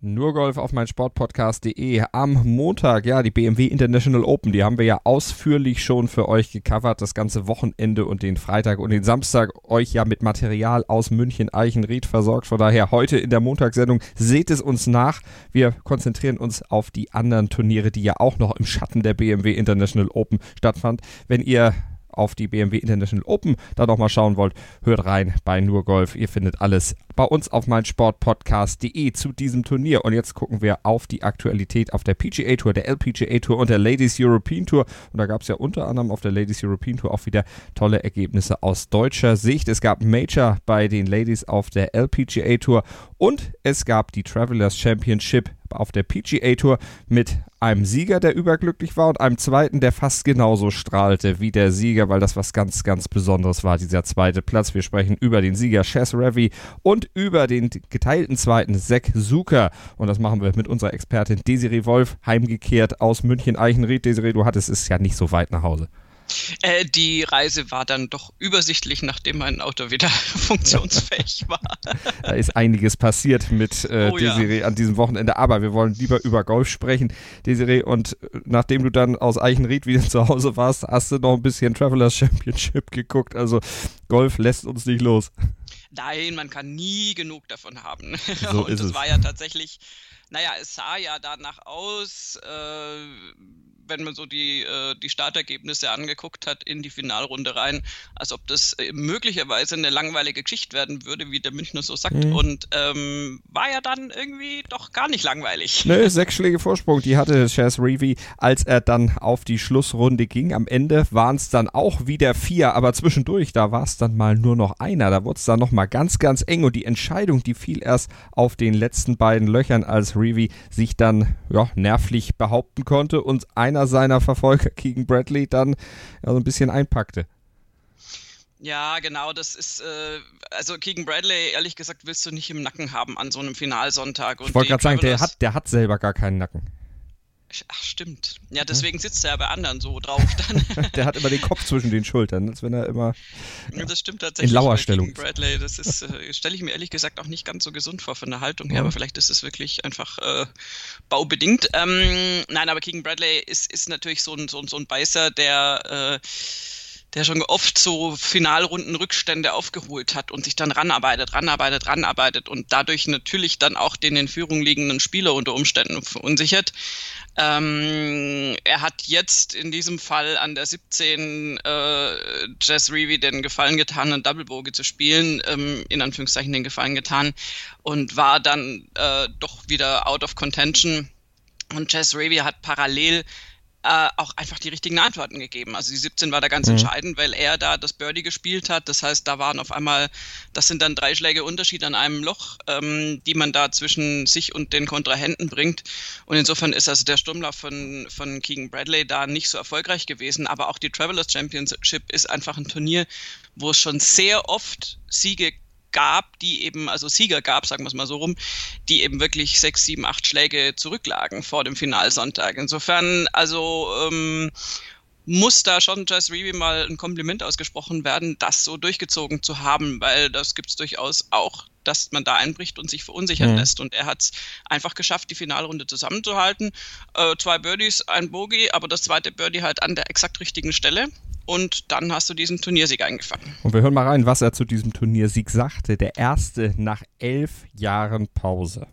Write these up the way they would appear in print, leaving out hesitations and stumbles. Nur Golf auf meinsportpodcast.de. Am Montag, ja, die BMW International Open, die haben wir ja ausführlich schon für euch gecovert, das ganze Wochenende und den Freitag und den Samstag, euch ja mit Material aus München-Eichenried versorgt. Von daher heute in der Montagssendung, seht es uns nach. Wir konzentrieren uns auf die anderen Turniere, die ja auch noch im Schatten der BMW International Open stattfand. Wenn ihr auf die BMW International Open da nochmal schauen wollt, hört rein bei Nur Golf. Ihr findet alles bei uns auf meinsportpodcast.de zu diesem Turnier. Und jetzt gucken wir auf die Aktualität auf der PGA Tour, der LPGA Tour und der Ladies European Tour. Und da gab es ja unter anderem auf der Ladies European Tour auch wieder tolle Ergebnisse aus deutscher Sicht. Es gab Major bei den Ladies auf der LPGA Tour und es gab die Travelers Championship auf der PGA Tour mit einem Sieger, der überglücklich war, und einem zweiten, der fast genauso strahlte wie der Sieger, weil das was ganz, ganz Besonderes war, dieser zweite Platz. Wir sprechen über den Sieger Chez Reavie und über den geteilten zweiten Zach Zucker. Und das machen wir mit unserer Expertin Desiree Wolf, heimgekehrt aus München-Eichenried. Desiree, du hattest es ja nicht so weit nach Hause. Die Reise war dann doch übersichtlich, nachdem mein Auto wieder funktionsfähig war. Da ist einiges passiert mit Desiree an diesem Wochenende, aber wir wollen lieber über Golf sprechen, Desiree. Und nachdem du dann aus Eichenried wieder zu Hause warst, hast du noch ein bisschen Travelers Championship geguckt. Also Golf lässt uns nicht los. Nein, man kann nie genug davon haben. So und ist es. War ja tatsächlich, naja, es sah ja danach aus, wenn man so die Startergebnisse angeguckt hat in die Finalrunde rein, als ob das möglicherweise eine langweilige Geschichte werden würde, wie der Münchner so sagt. Mhm. Und war ja dann irgendwie doch gar nicht langweilig. Nö, 6 Schläge Vorsprung, die hatte Chez Reavie, als er dann auf die Schlussrunde ging. Am Ende waren es dann auch wieder 4, aber zwischendurch, da war es dann mal nur noch einer. Da wurde es dann nochmal ganz, ganz eng und die Entscheidung, die fiel erst auf den letzten beiden Löchern, als Reavie sich dann nervlich behaupten konnte und einer seiner Verfolger, Keegan Bradley, dann so ein bisschen einpackte. Ja, genau, das ist, also Keegan Bradley, ehrlich gesagt, willst du nicht im Nacken haben an so einem Finalsonntag. Und ich wollte gerade sagen, der hat selber gar keinen Nacken. Ach, stimmt. Ja, deswegen sitzt er bei anderen so drauf dann. Der hat immer den Kopf zwischen den Schultern, als wenn er immer das stimmt tatsächlich in Lauerstellung. Bradley, das ist, stelle ich mir ehrlich gesagt auch nicht ganz so gesund vor von der Haltung her, aber vielleicht ist es wirklich einfach baubedingt. Nein, aber Keegan Bradley ist natürlich so ein Beißer, der schon oft so Finalrunden-Rückstände aufgeholt hat und sich dann ranarbeitet und dadurch natürlich dann auch den in Führung liegenden Spieler unter Umständen verunsichert. Er hat jetzt in diesem Fall an der 17 Chez Reavie den Gefallen getan, einen Double Bogey zu spielen, in Anführungszeichen den Gefallen getan, und war dann doch wieder out of contention. Und Chez Reavie hat parallel auch einfach die richtigen Antworten gegeben. Also die 17 war da ganz entscheidend, weil er da das Birdie gespielt hat. Das heißt, da waren auf einmal, das sind dann 3 Schläge Unterschied an einem Loch, die man da zwischen sich und den Kontrahenten bringt. Und insofern ist also der Sturmlauf von Keegan Bradley da nicht so erfolgreich gewesen. Aber auch die Travelers Championship ist einfach ein Turnier, wo es schon sehr oft Sieger gab, sagen wir es mal so rum, die eben wirklich 6, 7, 8 Schläge zurücklagen vor dem Finalsonntag. Insofern, also muss da schon Chez Reavie mal ein Kompliment ausgesprochen werden, das so durchgezogen zu haben, weil das gibt es durchaus auch, dass man da einbricht und sich verunsichern lässt. Und er hat es einfach geschafft, die Finalrunde zusammenzuhalten. 2 Birdies, ein Bogey, aber das zweite Birdie halt an der exakt richtigen Stelle. Und dann hast du diesen Turniersieg eingefangen. Und wir hören mal rein, was er zu diesem Turniersieg sagte. Der erste nach 11 Jahren Pause.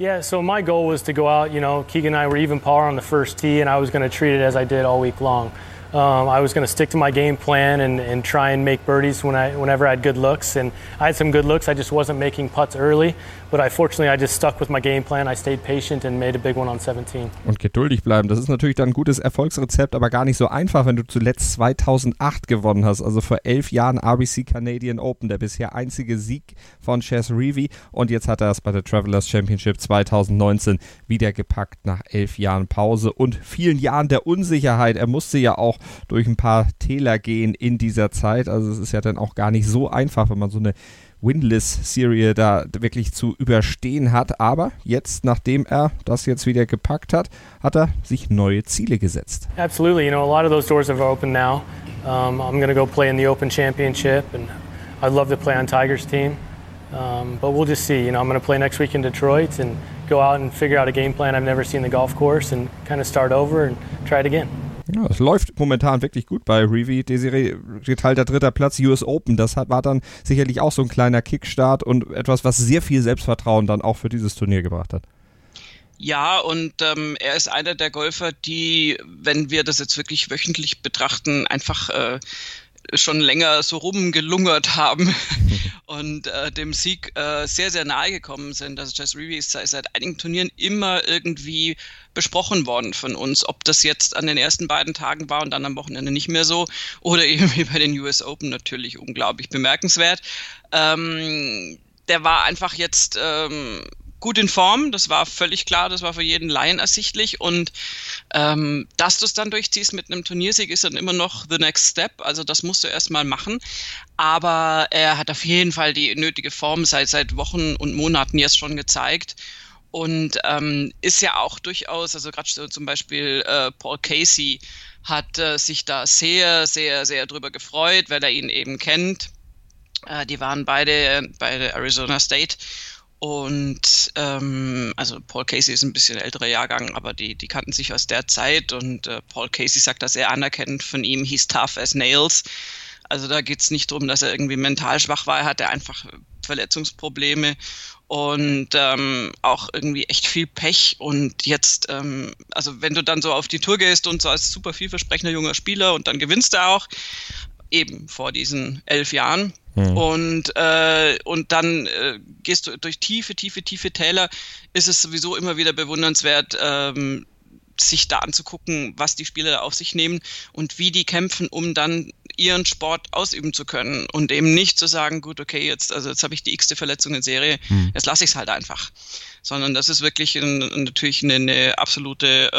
Yeah, so my goal was to go out, Keegan and I were even par on the first tee and I was going to treat it as I did all week long. I was going to stick to my game plan and try and make birdies whenever I had good looks. And I had some good looks. I just wasn't making putts early. But fortunately, I just stuck with my game plan. I stayed patient and made a big one on 17. Und geduldig bleiben, das ist natürlich dann ein gutes Erfolgsrezept, aber gar nicht so einfach, wenn du zuletzt 2008 gewonnen hast. Also vor 11 Jahren RBC Canadian Open, der bisher einzige Sieg von Chez Reavie. Und jetzt hat er es bei der Travelers Championship 2019 wieder gepackt nach 11 Jahren Pause und vielen Jahren der Unsicherheit. Er musste ja auch durch ein paar Täler gehen in dieser Zeit. Also es ist ja dann auch gar nicht so einfach, wenn man so eine Winless-Serie da wirklich zu überstehen hat. Aber jetzt, nachdem er das jetzt wieder gepackt hat, hat er sich neue Ziele gesetzt. Absolutely. You know, a lot of those doors have opened now. I'm going to go play in the Open Championship and I'd love to play on Tiger's team. But we'll just see. You know, I'm going to play next week in Detroit and go out and figure out a game plan I've never seen the golf course and kind of start over and try it again. Ja, es läuft momentan wirklich gut bei Reavie. Desiree, geteilter 3. Platz, US Open, das war dann sicherlich auch so ein kleiner Kickstart und etwas, was sehr viel Selbstvertrauen dann auch für dieses Turnier gebracht hat. Ja, und er ist einer der Golfer, die, wenn wir das jetzt wirklich wöchentlich betrachten, einfach schon länger so rumgelungert haben und dem Sieg sehr, sehr nahe gekommen sind. Also Chez Reavie ist seit einigen Turnieren immer irgendwie besprochen worden von uns, ob das jetzt an den ersten beiden Tagen war und dann am Wochenende nicht mehr so oder eben wie bei den US Open natürlich unglaublich bemerkenswert. Der war einfach jetzt gut in Form, das war völlig klar, das war für jeden Laien ersichtlich und dass du es dann durchziehst mit einem Turniersieg ist dann immer noch the next step, also das musst du erstmal machen, aber er hat auf jeden Fall die nötige Form seit Wochen und Monaten jetzt schon gezeigt und ist ja auch durchaus, also gerade so zum Beispiel Paul Casey hat sich da sehr, sehr, sehr drüber gefreut, weil er ihn eben kennt, die waren beide bei der Arizona State. Und also Paul Casey ist ein bisschen älterer Jahrgang, aber die kannten sich aus der Zeit und Paul Casey sagt das sehr anerkennend von ihm, he's tough as nails. Also da geht's nicht darum, dass er irgendwie mental schwach war, er hatte einfach Verletzungsprobleme und auch irgendwie echt viel Pech. Und jetzt, also wenn du dann so auf die Tour gehst und so als super vielversprechender junger Spieler und dann gewinnst du auch, eben vor diesen 11 Jahren. Und dann gehst du durch tiefe, tiefe, tiefe Täler, ist es sowieso immer wieder bewundernswert, sich da anzugucken, was die Spieler da auf sich nehmen und wie die kämpfen, um dann ihren Sport ausüben zu können und eben nicht zu sagen, gut, okay, jetzt habe ich die x-te Verletzung in Serie, jetzt lasse ich es halt einfach. Sondern das ist wirklich natürlich eine absolute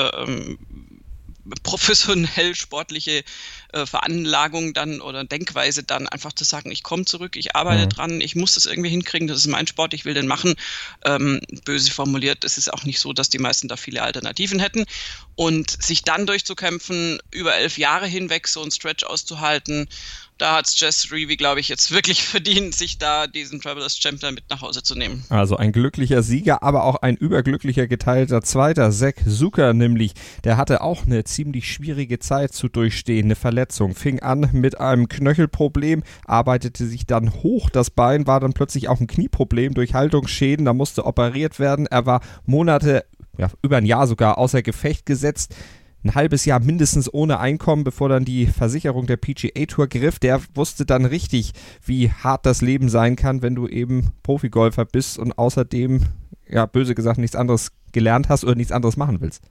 professionell sportliche Veranlagung dann oder Denkweise dann einfach zu sagen, ich komme zurück, ich arbeite dran, ich muss das irgendwie hinkriegen, das ist mein Sport, ich will den machen. Böse formuliert, es ist auch nicht so, dass die meisten da viele Alternativen hätten. Und sich dann durchzukämpfen, über 11 Jahre hinweg so einen Stretch auszuhalten, da hat Chez Reavie, glaube ich, jetzt wirklich verdient, sich da diesen Travelers Champion mit nach Hause zu nehmen. Also ein glücklicher Sieger, aber auch ein überglücklicher geteilter Zweiter. Zach Zucker nämlich, der hatte auch eine ziemlich schwierige Zeit zu durchstehen, eine Verletzung. Fing an mit einem Knöchelproblem, arbeitete sich dann hoch. Das Bein war dann plötzlich auch ein Knieproblem durch Haltungsschäden, da musste operiert werden. Er war Monate, ja, über ein Jahr sogar, außer Gefecht gesetzt. Ein halbes Jahr mindestens ohne Einkommen, bevor dann die Versicherung der PGA Tour griff. Der wusste dann richtig, wie hart das Leben sein kann, wenn du eben Profigolfer bist und außerdem, ja, böse gesagt, nichts anderes gelernt hast oder nichts anderes machen willst.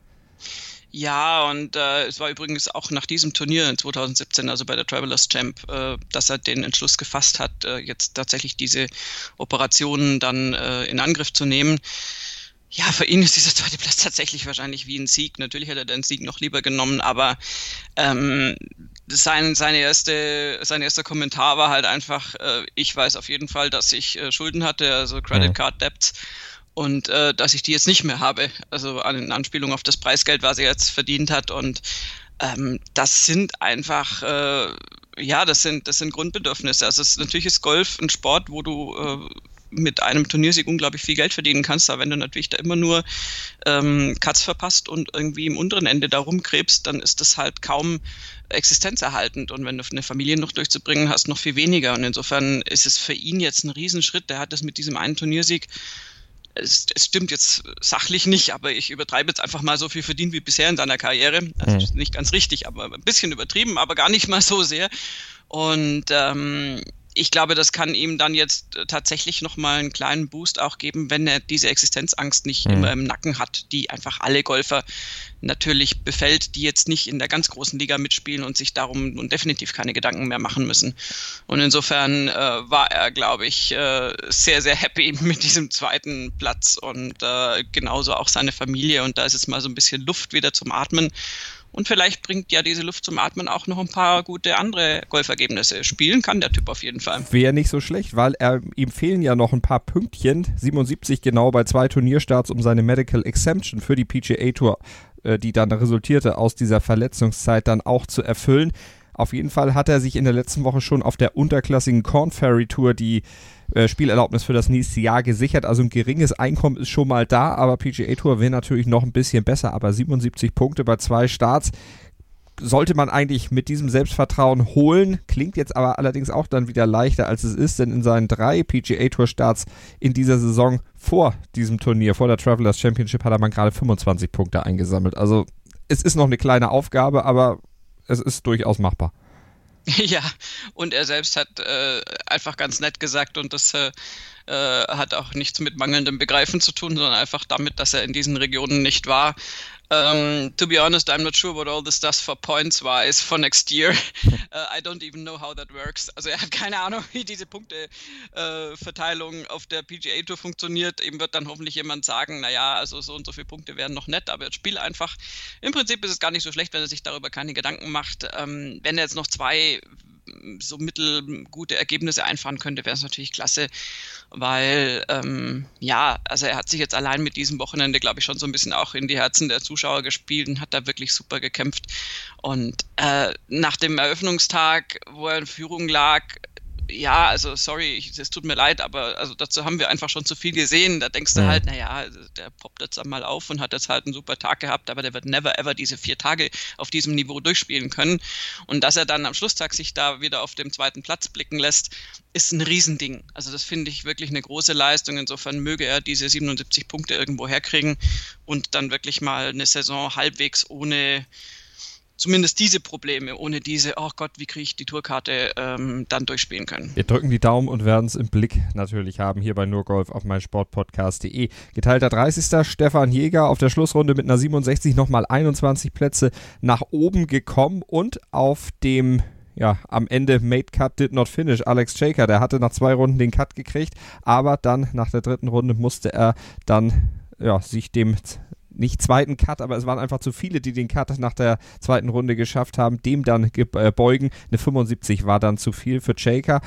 Ja, und es war übrigens auch nach diesem Turnier in 2017, also bei der Travelers Champ, dass er den Entschluss gefasst hat, jetzt tatsächlich diese Operationen dann in Angriff zu nehmen. Ja, für ihn ist dieser 2. Platz tatsächlich wahrscheinlich wie ein Sieg. Natürlich hätte er den Sieg noch lieber genommen, aber sein erster Kommentar war halt einfach, ich weiß auf jeden Fall, dass ich Schulden hatte, also Credit Card Debts, und dass ich die jetzt nicht mehr habe. Also in Anspielung auf das Preisgeld, was er jetzt verdient hat. Und das sind einfach... Das sind Grundbedürfnisse. Also natürlich ist Golf ein Sport, wo du mit einem Turniersieg unglaublich viel Geld verdienen kannst, aber wenn du natürlich da immer nur Cuts verpasst und irgendwie im unteren Ende da rumkrebst, dann ist das halt kaum existenzerhaltend und wenn du eine Familie noch durchzubringen hast, noch viel weniger und insofern ist es für ihn jetzt ein Riesenschritt. Der hat das mit diesem einen Turniersieg es stimmt jetzt sachlich nicht, aber ich übertreibe jetzt einfach mal, so viel verdient wie bisher in seiner Karriere. Also das ist nicht ganz richtig, aber ein bisschen übertrieben, aber gar nicht mal so sehr. Und ich glaube, das kann ihm dann jetzt tatsächlich nochmal einen kleinen Boost auch geben, wenn er diese Existenzangst nicht immer im Nacken hat, die einfach alle Golfer natürlich befällt, die jetzt nicht in der ganz großen Liga mitspielen und sich darum nun definitiv keine Gedanken mehr machen müssen. Und insofern war er, glaube ich, sehr, sehr happy mit diesem zweiten Platz und genauso auch seine Familie. Und da ist jetzt mal so ein bisschen Luft wieder zum Atmen. Und vielleicht bringt ja diese Luft zum Atmen auch noch ein paar gute andere Golfergebnisse. Spielen kann der Typ auf jeden Fall. Wäre nicht so schlecht, weil ihm fehlen ja noch ein paar Pünktchen, 77 genau, bei 2 Turnierstarts, um seine Medical Exemption für die PGA Tour, die dann resultierte aus dieser Verletzungszeit, dann auch zu erfüllen. Auf jeden Fall hat er sich in der letzten Woche schon auf der unterklassigen Corn Ferry Tour die Spielerlaubnis für das nächste Jahr gesichert. Also ein geringes Einkommen ist schon mal da, aber PGA Tour wäre natürlich noch ein bisschen besser. Aber 77 Punkte bei 2 Starts sollte man eigentlich mit diesem Selbstvertrauen holen. Klingt jetzt aber allerdings auch dann wieder leichter, als es ist, denn in seinen 3 PGA Tour Starts in dieser Saison vor diesem Turnier, vor der Travelers Championship, hat er mal gerade 25 Punkte eingesammelt. Also es ist noch eine kleine Aufgabe, aber es ist durchaus machbar. Ja, und er selbst hat einfach ganz nett gesagt, und das hat auch nichts mit mangelndem Begreifen zu tun, sondern einfach damit, dass er in diesen Regionen nicht war. To be honest, I'm not sure what all this does for points wise for next year. I don't even know how that works. Also er hat keine Ahnung, wie diese Punkteverteilung auf der PGA Tour funktioniert. Ihm wird dann hoffentlich jemand sagen, naja, also so und so viele Punkte wären noch nett, aber jetzt spiel einfach. Im Prinzip ist es gar nicht so schlecht, wenn er sich darüber keine Gedanken macht. Wenn er jetzt noch 2 so mittelgute Ergebnisse einfahren könnte, wäre es natürlich klasse, weil also er hat sich jetzt allein mit diesem Wochenende, glaube ich, schon so ein bisschen auch in die Herzen der Zuschauer gespielt und hat da wirklich super gekämpft. Und nach dem Eröffnungstag, wo er in Führung lag, ja, also sorry, es tut mir leid, aber also dazu haben wir einfach schon zu viel gesehen. Da denkst du halt, naja, der poppt jetzt einmal auf und hat jetzt halt einen super Tag gehabt, aber der wird never ever diese 4 Tage auf diesem Niveau durchspielen können. Und dass er dann am Schlusstag sich da wieder auf dem zweiten Platz blicken lässt, ist ein Riesending. Also das finde ich wirklich eine große Leistung. Insofern möge er diese 77 Punkte irgendwo herkriegen und dann wirklich mal eine Saison halbwegs ohne... zumindest diese Probleme, ohne diese, oh Gott, wie kriege ich die Tourkarte, dann durchspielen können. Wir drücken die Daumen und werden es im Blick natürlich haben, hier bei nurgolf auf meinsportpodcast.de. Geteilter 30. Stefan Jäger auf der Schlussrunde mit einer 67 nochmal 21 Plätze nach oben gekommen, und auf dem, ja, am Ende made cut, did not finish, Alex Jäger, der hatte nach 2 Runden den Cut gekriegt, aber dann nach der 3. Runde musste er dann, ja, sich dem... nicht zweiten Cut, aber es waren einfach zu viele, die den Cut nach der 2. Runde geschafft haben, dem dann beugen. Eine 75 war dann zu viel für Jäger.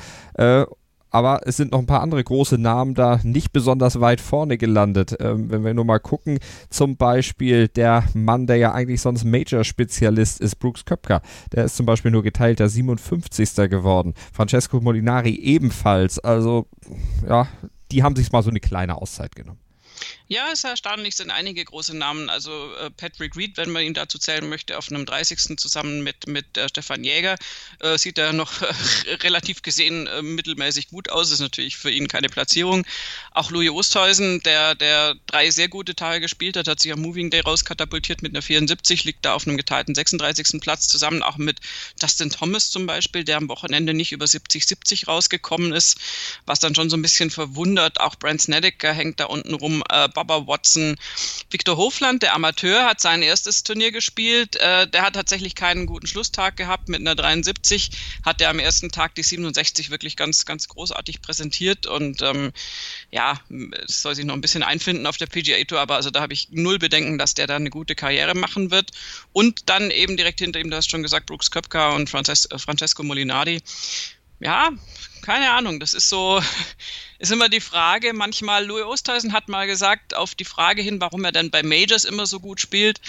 Aber es sind noch ein paar andere große Namen da nicht besonders weit vorne gelandet. Wenn wir nur mal gucken, zum Beispiel der Mann, der ja eigentlich sonst Major-Spezialist ist, Brooks Koepka. Der ist zum Beispiel nur geteilter 57. geworden. Francesco Molinari ebenfalls. Also, ja, die haben sich mal so eine kleine Auszeit genommen. Ja, es ist erstaunlich, sind einige große Namen, also Patrick Reed, wenn man ihn dazu zählen möchte, auf einem 30. zusammen mit Stefan Jäger, sieht er noch relativ gesehen mittelmäßig gut aus, ist natürlich für ihn keine Platzierung. Auch Louis Oosthuizen, der 3 sehr gute Tage gespielt hat, hat sich am Moving Day rauskatapultiert mit einer 74, liegt da auf einem geteilten 36. Platz, zusammen auch mit Justin Thomas zum Beispiel, der am Wochenende nicht über 70 rausgekommen ist, was dann schon so ein bisschen verwundert. Auch Brent Snedeker hängt da unten rum, Bubba Watson. Victor Hofland, der Amateur, hat sein erstes Turnier gespielt. Der hat tatsächlich keinen guten Schlusstag gehabt. Mit einer 73 hat er am ersten Tag die 67 wirklich ganz, ganz großartig präsentiert. Und es soll sich noch ein bisschen einfinden auf der PGA Tour, aber also da habe ich null Bedenken, dass der da eine gute Karriere machen wird. Und dann eben direkt hinter ihm, du hast schon gesagt, Brooks Koepka und Francesco Molinari. Ja, keine Ahnung, das ist so... ist immer die Frage, manchmal, Louis Oosthuizen hat mal gesagt, auf die Frage hin, warum er denn bei Majors immer so gut spielt,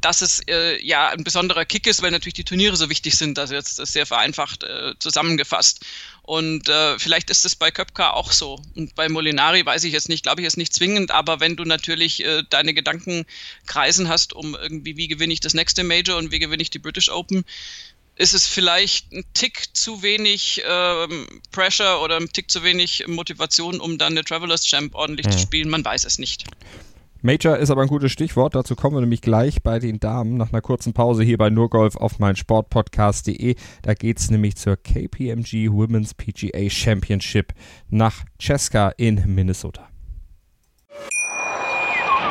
dass es ein besonderer Kick ist, weil natürlich die Turniere so wichtig sind, also jetzt das sehr vereinfacht zusammengefasst. Und vielleicht ist es bei Koepka auch so. Und bei Molinari weiß ich jetzt nicht, glaube ich jetzt nicht zwingend, aber wenn du natürlich deine Gedanken kreisen hast, um irgendwie, wie gewinne ich das nächste Major und wie gewinne ich die British Open, ist es vielleicht ein Tick zu wenig Pressure oder ein Tick zu wenig Motivation, um dann eine Travelers Champ ordentlich zu spielen. Man weiß es nicht. Major ist aber ein gutes Stichwort. Dazu kommen wir nämlich gleich bei den Damen nach einer kurzen Pause hier bei nurgolf auf meinsportpodcast.de. Da geht es nämlich zur KPMG Women's PGA Championship nach Chaska in Minnesota.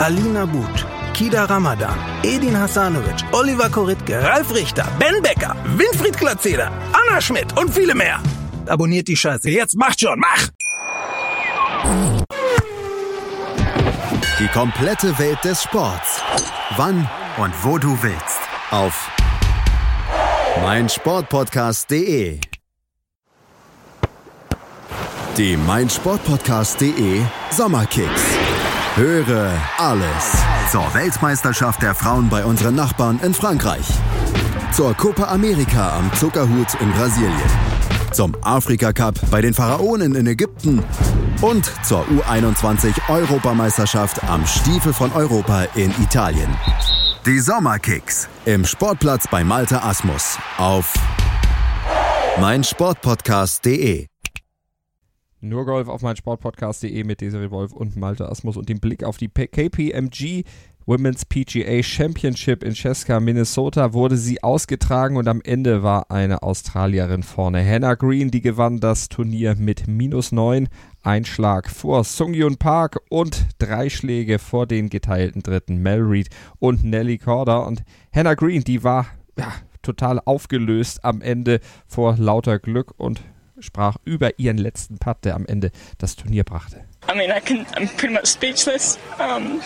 Alina But, Kida Ramadan, Edin Hasanovic, Oliver Koritke, Ralf Richter, Ben Becker, Winfried Glatzeder, Anna Schmidt und viele mehr. Abonniert die Scheiße. Jetzt macht schon, mach! Die komplette Welt des Sports. Wann und wo du willst. Auf meinsportpodcast.de. Die meinsportpodcast.de Sommerkicks. Höre alles. Zur Weltmeisterschaft der Frauen bei unseren Nachbarn in Frankreich. Zur Copa America am Zuckerhut in Brasilien. Zum Afrika Cup bei den Pharaonen in Ägypten. Und zur U21-Europameisterschaft am Stiefel von Europa in Italien. Die Sommerkicks im Sportplatz bei Malte Asmus auf meinsportpodcast.de. Nur Golf auf meinsportpodcast.de mit Desiree Wolf und Malte Asmus und dem Blick auf die KPMG Women's PGA Championship in Chaska, Minnesota, wurde sie ausgetragen und am Ende war eine Australierin vorne. Hannah Green, die gewann das Turnier mit -9, ein Schlag vor Sung Hyun Park und 3 Schläge vor den geteilten Dritten Mel Reed und Nelly Korda. Und Hannah Green, die war total aufgelöst am Ende vor lauter Glück und sprach über ihren letzten Putt, der am Ende das Turnier brachte. I mean, I'm pretty much speechless. I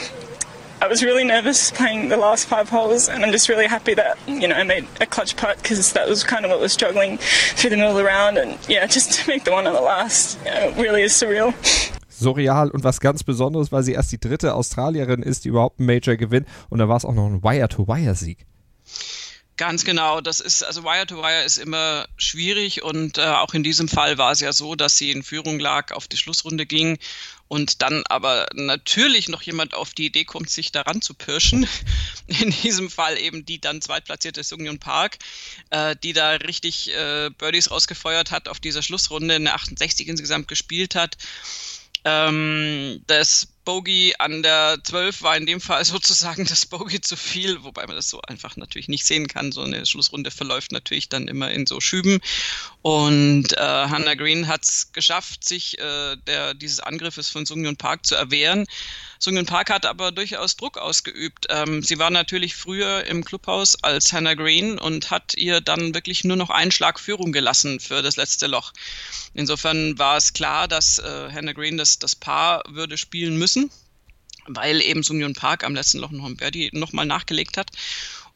was really nervous playing the last 5 holes, and I'm just really happy that, you know, I made a clutch putt because that was kind of what was struggling through the middle of the round, and yeah, just to make the one on the last, you know, really is surreal. Surreal und was ganz Besonderes, weil sie erst die dritte Australierin ist, die überhaupt einen Major gewinnt, und da war es auch noch ein Wire-to-Wire-Sieg. Ganz genau, das ist, also Wire-to-Wire ist immer schwierig und auch in diesem Fall war es ja so, dass sie in Führung lag, auf die Schlussrunde ging und dann aber natürlich noch jemand auf die Idee kommt, sich daran zu pirschen. In diesem Fall eben die dann zweitplatzierte Sung Hyun Park, die da richtig Birdies rausgefeuert hat auf dieser Schlussrunde, eine 68 insgesamt gespielt hat. Das Bogey an der 12 war in dem Fall sozusagen das Bogey zu viel, wobei man das so einfach natürlich nicht sehen kann. So eine Schlussrunde verläuft natürlich dann immer in so Schüben. Und Hannah Green hat es geschafft, sich dieses Angriffes von Sung Hyun Park zu erwehren. Sung Hyun Park hat aber durchaus Druck ausgeübt. Sie war natürlich früher im Clubhaus als Hannah Green und hat ihr dann wirklich nur noch einen Schlag Führung gelassen für das letzte Loch. Insofern war es klar, dass Hannah Green das Paar würde spielen müssen, weil eben Sung Hyun Park am letzten Loch noch ein Birdie nochmal nachgelegt hat.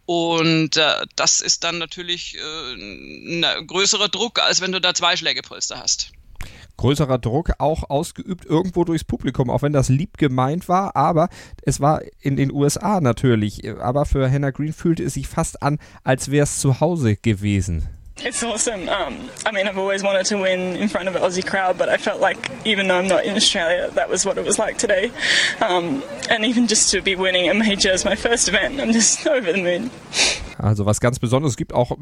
Und das ist dann natürlich ein größerer Druck, als wenn du da 2 Schlägepolster hast. Größerer Druck auch ausgeübt irgendwo durchs Publikum, auch wenn das lieb gemeint war, aber es war in den USA natürlich, aber für Hannah Green fühlte es sich fast an, als wäre es zu Hause gewesen. It's awesome. I mean, I've always wanted to win in front of an Aussie crowd, but I felt like even though I'm not in Australia, that was what it was like today. And even just to be winning a major as my first event, I'm just over the moon. Also was ganz Besonderes. Es gibt auch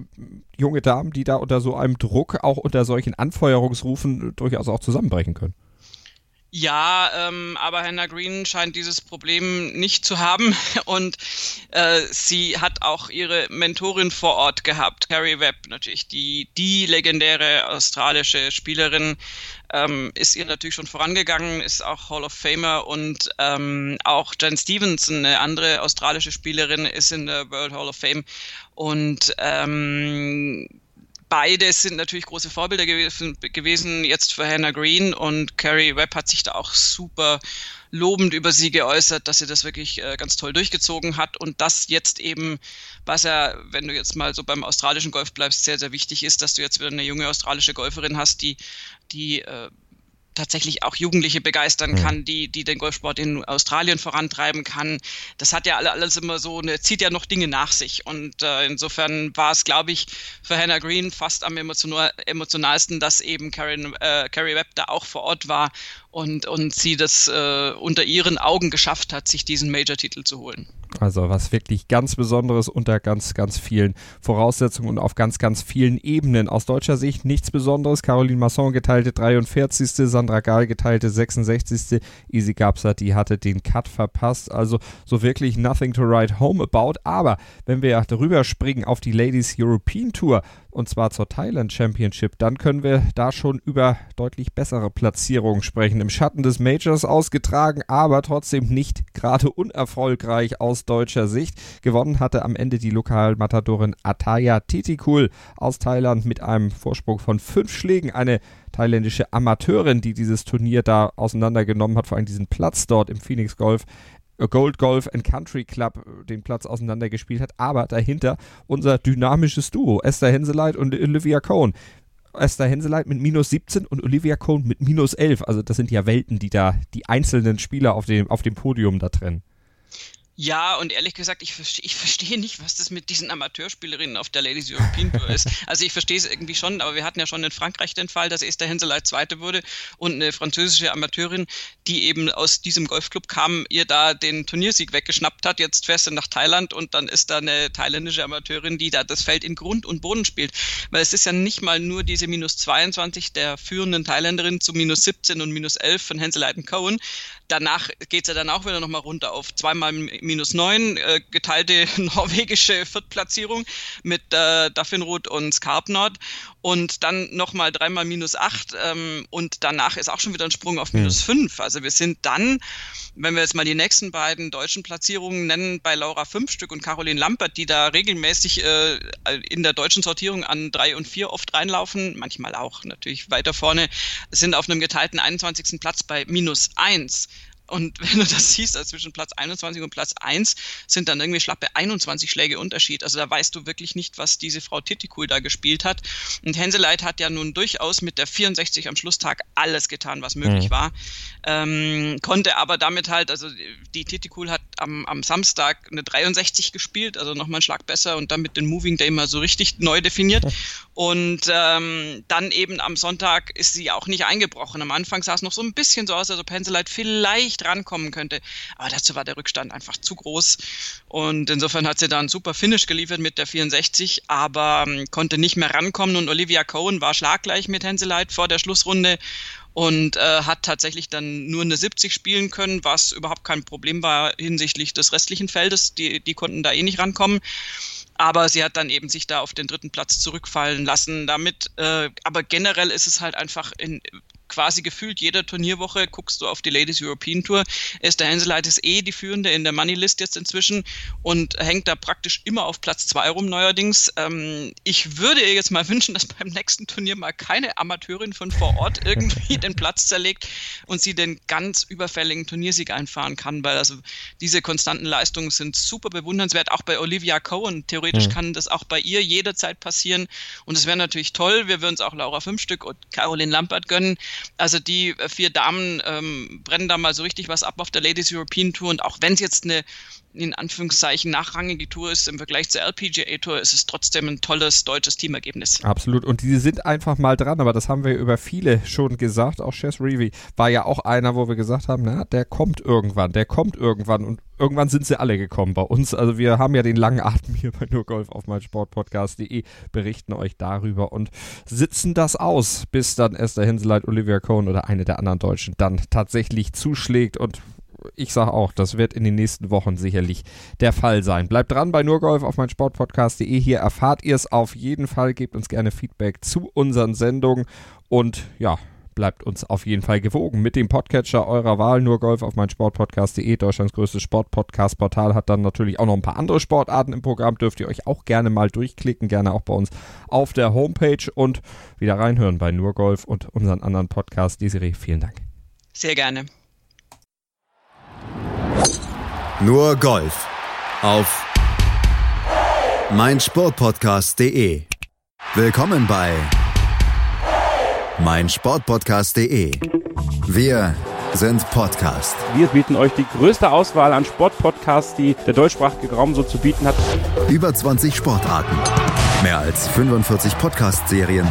junge Damen, die da unter so einem Druck, auch unter solchen Anfeuerungsrufen durchaus auch zusammenbrechen können. Ja, aber Hannah Green scheint dieses Problem nicht zu haben und sie hat auch ihre Mentorin vor Ort gehabt, Carrie Webb natürlich, die legendäre australische Spielerin, ist ihr natürlich schon vorangegangen, ist auch Hall of Famer und auch Jen Stevenson, eine andere australische Spielerin, ist in der World Hall of Fame und beide sind natürlich große Vorbilder gewesen jetzt für Hannah Green und Carrie Webb hat sich da auch super lobend über sie geäußert, dass sie das wirklich ganz toll durchgezogen hat und das jetzt eben, was ja, wenn du jetzt mal so beim australischen Golf bleibst, sehr, sehr wichtig ist, dass du jetzt wieder eine junge australische Golferin hast, die tatsächlich auch Jugendliche begeistern kann, die den Golfsport in Australien vorantreiben kann. Das hat ja alles immer so, zieht ja noch Dinge nach sich. Und insofern war es, glaube ich, für Hannah Green fast am emotionalsten, dass eben Carrie Webb da auch vor Ort war und sie das unter ihren Augen geschafft hat, sich diesen Major-Titel zu holen. Also was wirklich ganz Besonderes unter ganz, ganz vielen Voraussetzungen und auf ganz, ganz vielen Ebenen. Aus deutscher Sicht nichts Besonderes. Caroline Masson geteilte 43., Sandra Gahl geteilte 66., Isi Gabsa, die hatte den Cut verpasst. Also so wirklich nothing to write home about. Aber wenn wir darüber springen auf die Ladies European Tour, und zwar zur Thailand Championship, dann können wir da schon über deutlich bessere Platzierungen sprechen. Im Schatten des Majors ausgetragen, aber trotzdem nicht gerade unerfolgreich aus deutscher Sicht. Gewonnen hatte am Ende die Lokalmatadorin Athaya Thitikul aus Thailand mit einem Vorsprung von 5 Schlägen. Eine thailändische Amateurin, die dieses Turnier da auseinandergenommen hat, vor allem diesen Platz dort im Phoenix Gold Golf & Country Club, den Platz auseinandergespielt hat, aber dahinter unser dynamisches Duo, Esther Henseleit und Olivia Cohn. Esther Henseleit mit minus 17 und Olivia Cohn mit minus 11. Also das sind ja Welten, die da die einzelnen Spieler auf dem Podium da trennen. Ja, und ehrlich gesagt, ich verstehe nicht, was das mit diesen Amateurspielerinnen auf der Ladies European Tour ist. Also ich verstehe es irgendwie schon, aber wir hatten ja schon in Frankreich den Fall, dass Esther Henseleit Zweite wurde und eine französische Amateurin, die eben aus diesem Golfclub kam, ihr da den Turniersieg weggeschnappt hat. Jetzt fährst du nach Thailand und dann ist da eine thailändische Amateurin, die da das Feld in Grund und Boden spielt. Weil es ist ja nicht mal nur diese minus 22 der führenden Thailänderin zu minus 17 und minus 11 von Henseleit und Cohen. Danach geht es ja dann auch wieder nochmal runter auf zweimal -9, geteilte norwegische Viertplatzierung mit Daffinroth und Skarpnord und dann nochmal dreimal -8 und danach ist auch schon wieder ein Sprung auf -5. Also wir sind dann, wenn wir jetzt mal die nächsten beiden deutschen Platzierungen nennen, bei Laura Fünfstück und Caroline Lampert, die da regelmäßig in der deutschen Sortierung an 3 und 4 oft reinlaufen, manchmal auch natürlich weiter vorne, sind auf einem geteilten 21. Platz bei -1. Und wenn du das siehst, also zwischen Platz 21 und Platz 1 sind dann irgendwie schlappe 21 Schläge Unterschied. Also da weißt du wirklich nicht, was diese Frau Thitikul da gespielt hat. Und Henseleit hat ja nun durchaus mit der 64 am Schlusstag alles getan, was möglich war. Konnte aber damit halt, also die Thitikul hat am Samstag eine 63 gespielt, also nochmal einen Schlag besser und dann mit den Moving Day mal so richtig neu definiert. Und dann eben am Sonntag ist sie auch nicht eingebrochen. Am Anfang sah es noch so ein bisschen so aus, als ob Henseleit vielleicht rankommen könnte. Aber dazu war der Rückstand einfach zu groß und insofern hat sie da einen super Finish geliefert mit der 64, aber konnte nicht mehr rankommen und Olivia Cohn war schlaggleich mit Henseleit vor der Schlussrunde und hat tatsächlich dann nur eine 70 spielen können, was überhaupt kein Problem war hinsichtlich des restlichen Feldes. Die konnten da eh nicht rankommen. Aber sie hat dann eben sich da auf den dritten Platz zurückfallen lassen damit. Aber generell ist es halt einfach quasi gefühlt jeder Turnierwoche guckst du auf die Ladies European Tour. Esther Henseleit ist die Führende in der Moneylist jetzt inzwischen und hängt da praktisch immer auf Platz 2 rum neuerdings. Ich würde ihr jetzt mal wünschen, dass beim nächsten Turnier mal keine Amateurin von vor Ort irgendwie den Platz zerlegt und sie den ganz überfälligen Turniersieg einfahren kann, weil also diese konstanten Leistungen sind super bewundernswert, auch bei Olivia Cohn. Theoretisch kann das auch bei ihr jederzeit passieren und es wäre natürlich toll, wir würden es auch Laura Fünfstück und Caroline Lampert gönnen. Also die 4 Damen brennen da mal so richtig was ab auf der Ladies European Tour und auch wenn es jetzt eine in Anführungszeichen nachrangige Tour ist, im Vergleich zur LPGA Tour ist es trotzdem ein tolles deutsches Teamergebnis. Absolut. Und die sind einfach mal dran, aber das haben wir über viele schon gesagt. Auch Chez Reavie war ja auch einer, wo wir gesagt haben, na, der kommt irgendwann. Und irgendwann sind sie alle gekommen bei uns. Also wir haben ja den langen Atem hier bei nurgolf auf meinsportpodcast.de, berichten euch darüber und sitzen das aus, bis dann Esther Henseleit, Olivia Cohn oder eine der anderen Deutschen dann tatsächlich zuschlägt. Und ich sage auch, das wird in den nächsten Wochen sicherlich der Fall sein. Bleibt dran bei nurgolf auf meinsportpodcast.de. Hier erfahrt ihr es auf jeden Fall. Gebt uns gerne Feedback zu unseren Sendungen und ja, bleibt uns auf jeden Fall gewogen mit dem Podcatcher eurer Wahl. nurgolf auf meinsportpodcast.de, Deutschlands größtes Sportpodcast-Portal, hat dann natürlich auch noch ein paar andere Sportarten im Programm. Dürft ihr euch auch gerne mal durchklicken, gerne auch bei uns auf der Homepage und wieder reinhören bei nurgolf und unseren anderen Podcasts. Desiree, vielen Dank. Sehr gerne. Nur Golf auf meinsportpodcast.de. Willkommen bei meinsportpodcast.de. Wir sind Podcast. Wir bieten euch die größte Auswahl an Sportpodcasts, die der deutschsprachige Raum so zu bieten hat. Über 20 Sportarten, mehr als 45 Podcast-Serien,